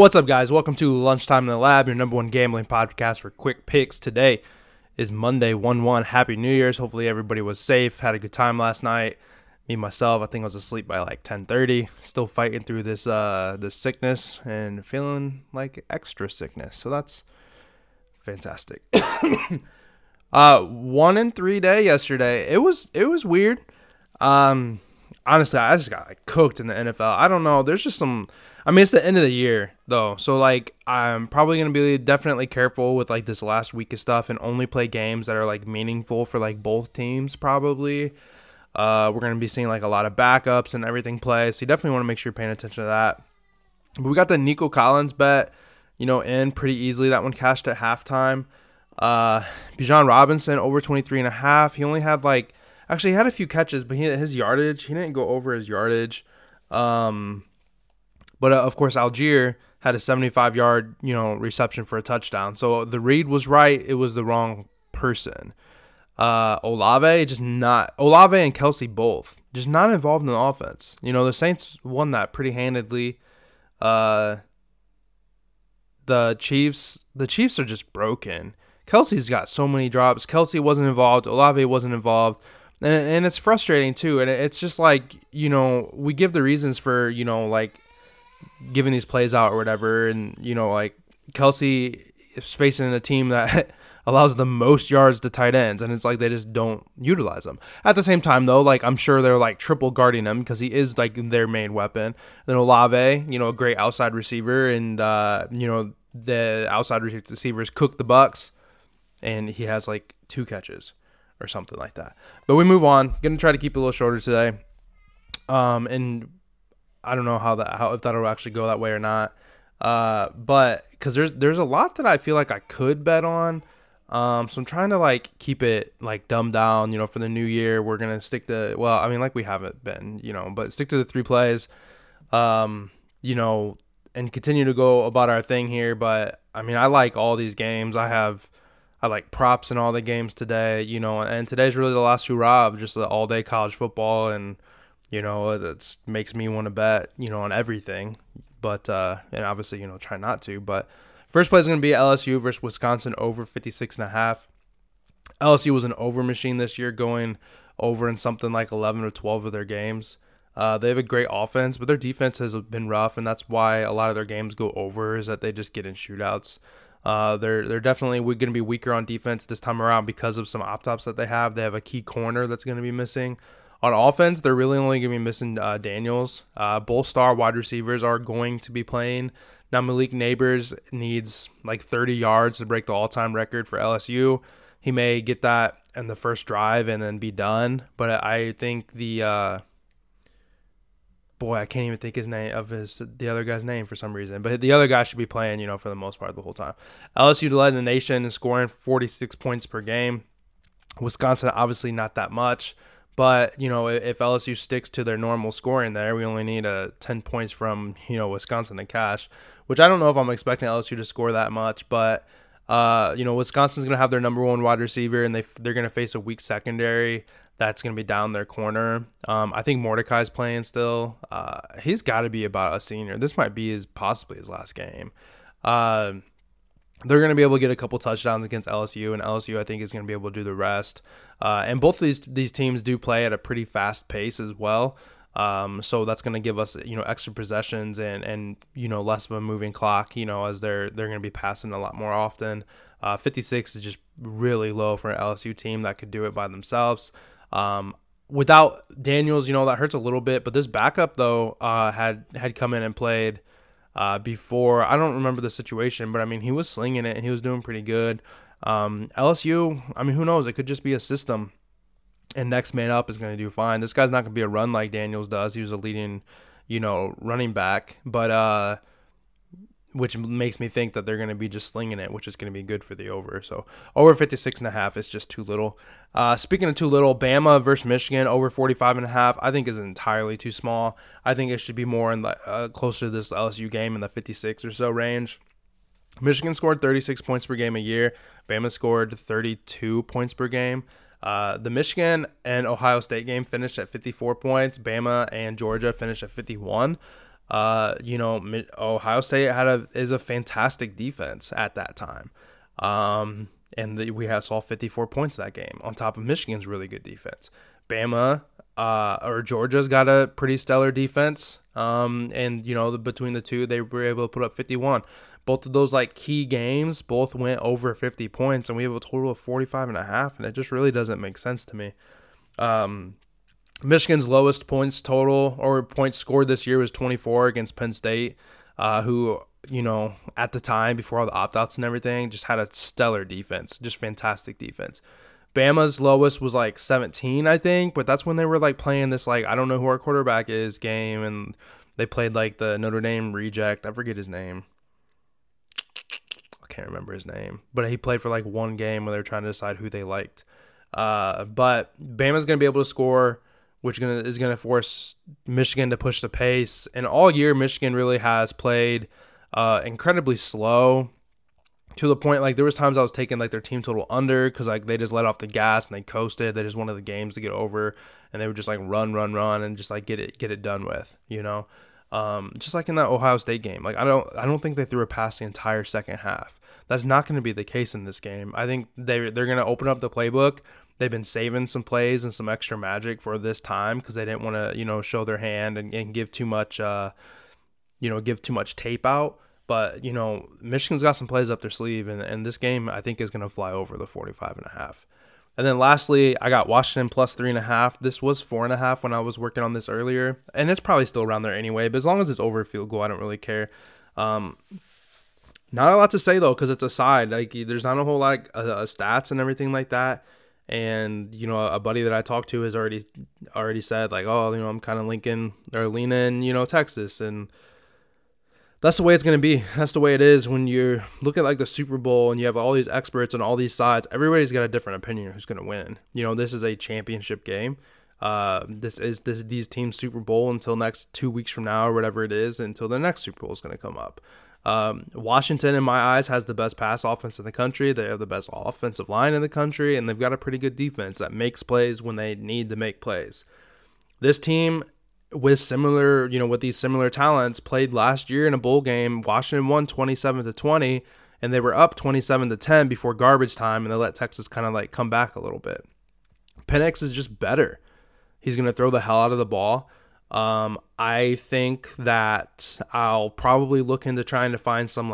What's up, guys? Welcome to Lunchtime in the Lab, your number one gambling podcast for quick picks. Today is Monday, 1-1. Happy New Year's. Hopefully everybody was safe, had a good time last night. Me, myself, I think I was asleep by like 10:30. Still fighting through this sickness and feeling like extra sickness. So that's fantastic. 1-3 day yesterday. It was weird. Honestly, I just got like cooked in the NFL. I don't know. There's just some. I mean, it's the end of the year though, so like I'm probably gonna be definitely careful with like this last week of stuff and only play games that are like meaningful for like both teams. Probably, we're gonna be seeing like a lot of backups and everything play, so you definitely want to make sure you're paying attention to that. But we got the Nico Collins bet, you know, in pretty easily. That one cashed at halftime. Bijan Robinson over 23.5. He only had like. Actually, he had a few catches, but his yardage, he didn't go over his yardage. But of course, Algier had a 75-yard, you know, reception for a touchdown. So the read was right. It was the wrong person. Olave and Kelsey both just not involved in the offense. You know, the Saints won that pretty handedly. The Chiefs are just broken. Kelsey's got so many drops. Kelsey wasn't involved. Olave wasn't involved. And it's frustrating, too. And it's just like, you know, we give the reasons for, you know, like giving these plays out or whatever. And, you know, like Kelsey is facing a team that allows the most yards to tight ends. And it's like they just don't utilize them. At the same time, though, like I'm sure they're like triple guarding him because he is like their main weapon. Then Olave, you know, a great outside receiver. And, you know, the outside receivers cook the Bucks. And he has like two catches. Or something like that. But we move on. Gonna try to keep it a little shorter today. And I don't know if that'll actually go that way or not. But because there's a lot that I feel like I could bet on. So I'm trying to like keep it like dumbed down. You know, for the new year, we're gonna stick to. Well, I mean, like we haven't been. You know, but stick to the three plays. You know, and continue to go about our thing here. But I mean, I like all these games. I like props in all the games today, you know, and today's really the last hurrah of just the all-day college football, and, you know, it makes me want to bet, you know, on everything, but, and obviously, you know, try not to, but first play is going to be LSU versus Wisconsin over 56.5. LSU was an over machine this year, going over in something like 11 or 12 of their games. They have a great offense, but their defense has been rough, and that's why a lot of their games go over, is that they just get in shootouts. They're definitely going to be weaker on defense this time around because of some opt-outs that they have. They have a key corner that's going to be missing. On offense, they're really only going to be missing Daniels. Both star wide receivers are going to be playing. Now Malik Neighbors needs like 30 yards to break the all-time record for LSU. He may get that in the first drive and then be done. But I think I can't even think the other guy's name for some reason. But the other guy should be playing, you know, for the most part the whole time. LSU led the nation in scoring 46 points per game. Wisconsin, obviously not that much. But, you know, if LSU sticks to their normal scoring there, we only need 10 points from, you know, Wisconsin to cash. Which I don't know if I'm expecting LSU to score that much. But, you know, Wisconsin's going to have their number one wide receiver. And they're going to face a weak secondary. That's going to be down their corner. I think Mordecai's playing still. He's got to be about a senior. This might be possibly his last game. They're going to be able to get a couple touchdowns against LSU, and LSU, I think, is going to be able to do the rest. And both of these teams do play at a pretty fast pace as well. So that's going to give us, you know, extra possessions and you know, less of a moving clock, you know, as they're going to be passing a lot more often. 56 is just really low for an LSU team that could do it by themselves. Without Daniels, you know, that hurts a little bit, but this backup though, had come in and played, before. I don't remember the situation, but I mean, he was slinging it and he was doing pretty good. LSU, I mean, who knows? It could just be a system and next man up is going to do fine. This guy's not going to be a run like Daniels does. He was a leading, you know, running back, but, which makes me think that they're going to be just slinging it, which is going to be good for the over. So over 56.5 is just too little. Speaking of too little, Bama versus Michigan over 45.5, I think is entirely too small. I think it should be more in closer to this LSU game in the 56 or so range. Michigan scored 36 points per game a year. Bama scored 32 points per game. The Michigan and Ohio State game finished at 54 points. Bama and Georgia finished at 51. Ohio State is a fantastic defense at that time. We saw 54 points that game on top of Michigan's really good defense. Bama or Georgia's got a pretty stellar defense. Between the two, they were able to put up 51. Both of those key games both went over 50 points, and we have a total of 45.5, and it just really doesn't make sense to me. Michigan's lowest points total or points scored this year was 24 against Penn State, who at the time before all the opt-outs and everything just had a stellar defense, just fantastic defense. Bama's lowest was 17, I think, but that's when they were playing this I don't know who our quarterback is game, and they played the Notre Dame reject. I forget his name. I can't remember his name, but he played for one game when they were trying to decide who they liked. But Bama's going to be able to score, which is going to force Michigan to push the pace. And all year, Michigan really has played incredibly slow, to the point there was times I was taking their team total under because they just let off the gas and they coasted. They just wanted the games to get over, and they would just run and just get it done with, just in that Ohio State game. I don't think they threw a pass the entire second half. That's not going to be the case in this game. I think they're going to open up the playbook. They've been saving some plays and some extra magic for this time because they didn't want to show their hand and give too much tape out. But, Michigan's got some plays up their sleeve, and this game, I think, is going to fly over the 45.5. And then lastly, I got Washington plus 3.5. This was 4.5 when I was working on this earlier, and it's probably still around there anyway. But as long as it's over field goal, I don't really care. Not a lot to say, though, because it's a side. There's not a whole lot of stats and everything like that. And, a buddy that I talked to has already said, I'm kind of leaning, Texas. And that's the way it's going to be. That's the way it is when you look at the Super Bowl and you have all these experts on all these sides. Everybody's got a different opinion who's going to win. This is a championship game. This is these teams' Super Bowl until next 2 weeks from now or whatever it is, until the next Super Bowl is going to come up. Washington, in my eyes, has the best pass offense in the country. They have the best offensive line in the country, and they've got a pretty good defense that makes plays when they need to make plays. This team, with these similar talents, played last year in a bowl game. Washington won 27-20, and they were up 27-10 before garbage time, and they let Texas come back a little bit. Penix is just better. He's going to throw the hell out of the ball. I think that I'll probably look into trying to find some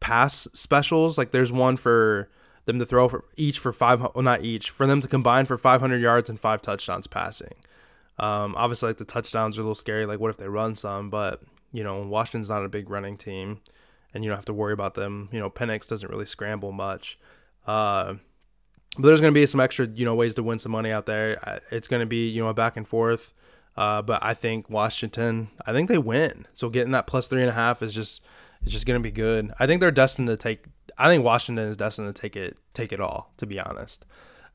pass specials. There's one for them to throw for them to combine for 500 yards and 5 touchdowns passing. Obviously, the touchdowns are a little scary. What if they run some? But, Washington's not a big running team, and you don't have to worry about them. Penix doesn't really scramble much. But there's going to be some extra, ways to win some money out there. It's going to be, a back and forth. But I think Washington, they win. So getting that plus 3.5 is just going to be good. I think Washington is destined to take it all, to be honest.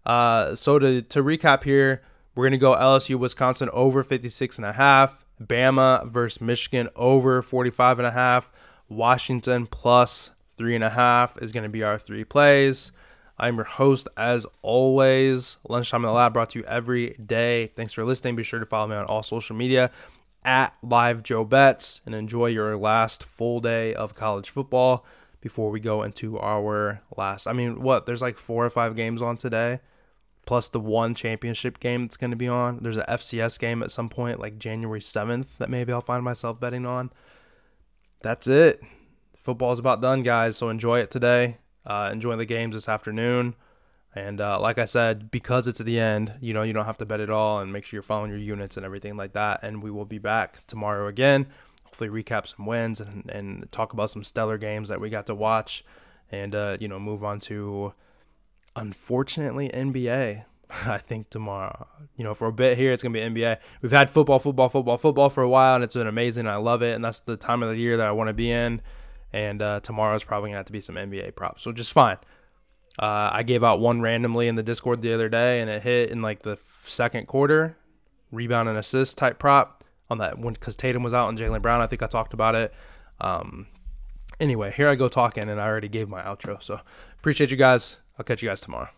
So to recap here, we're going to go LSU, Wisconsin over 56.5, Bama versus Michigan over 45.5, Washington plus 3.5 is going to be our 3 plays. I'm your host, as always. Lunchtime in the Lab, brought to you every day. Thanks for listening. Be sure to follow me on all social media at LiveJoeBets, and enjoy your last full day of college football before we go into our last. There's 4 or 5 games on today, plus the one championship game that's going to be on. There's an FCS game at some point, January 7th, that maybe I'll find myself betting on. That's it. Football's about done, guys, so enjoy it today. Enjoy the games this afternoon. And like I said, because it's at the end, you don't have to bet it all, and make sure you're following your units and everything like that. And we will be back tomorrow again. Hopefully recap some wins and talk about some stellar games that we got to watch, and, move on to, unfortunately, NBA, I think, tomorrow. For a bit here, it's going to be NBA. We've had football for a while, and it's been amazing. I love it, and that's the time of the year that I want to be in. And tomorrow's probably going to have to be some NBA props, so just fine. I gave out one randomly in the Discord the other day, and it hit in the second quarter, rebound and assist type prop on that one because Tatum was out and Jaylen Brown. I think I talked about it. Anyway, here I go talking, and I already gave my outro. So appreciate you guys. I'll catch you guys tomorrow.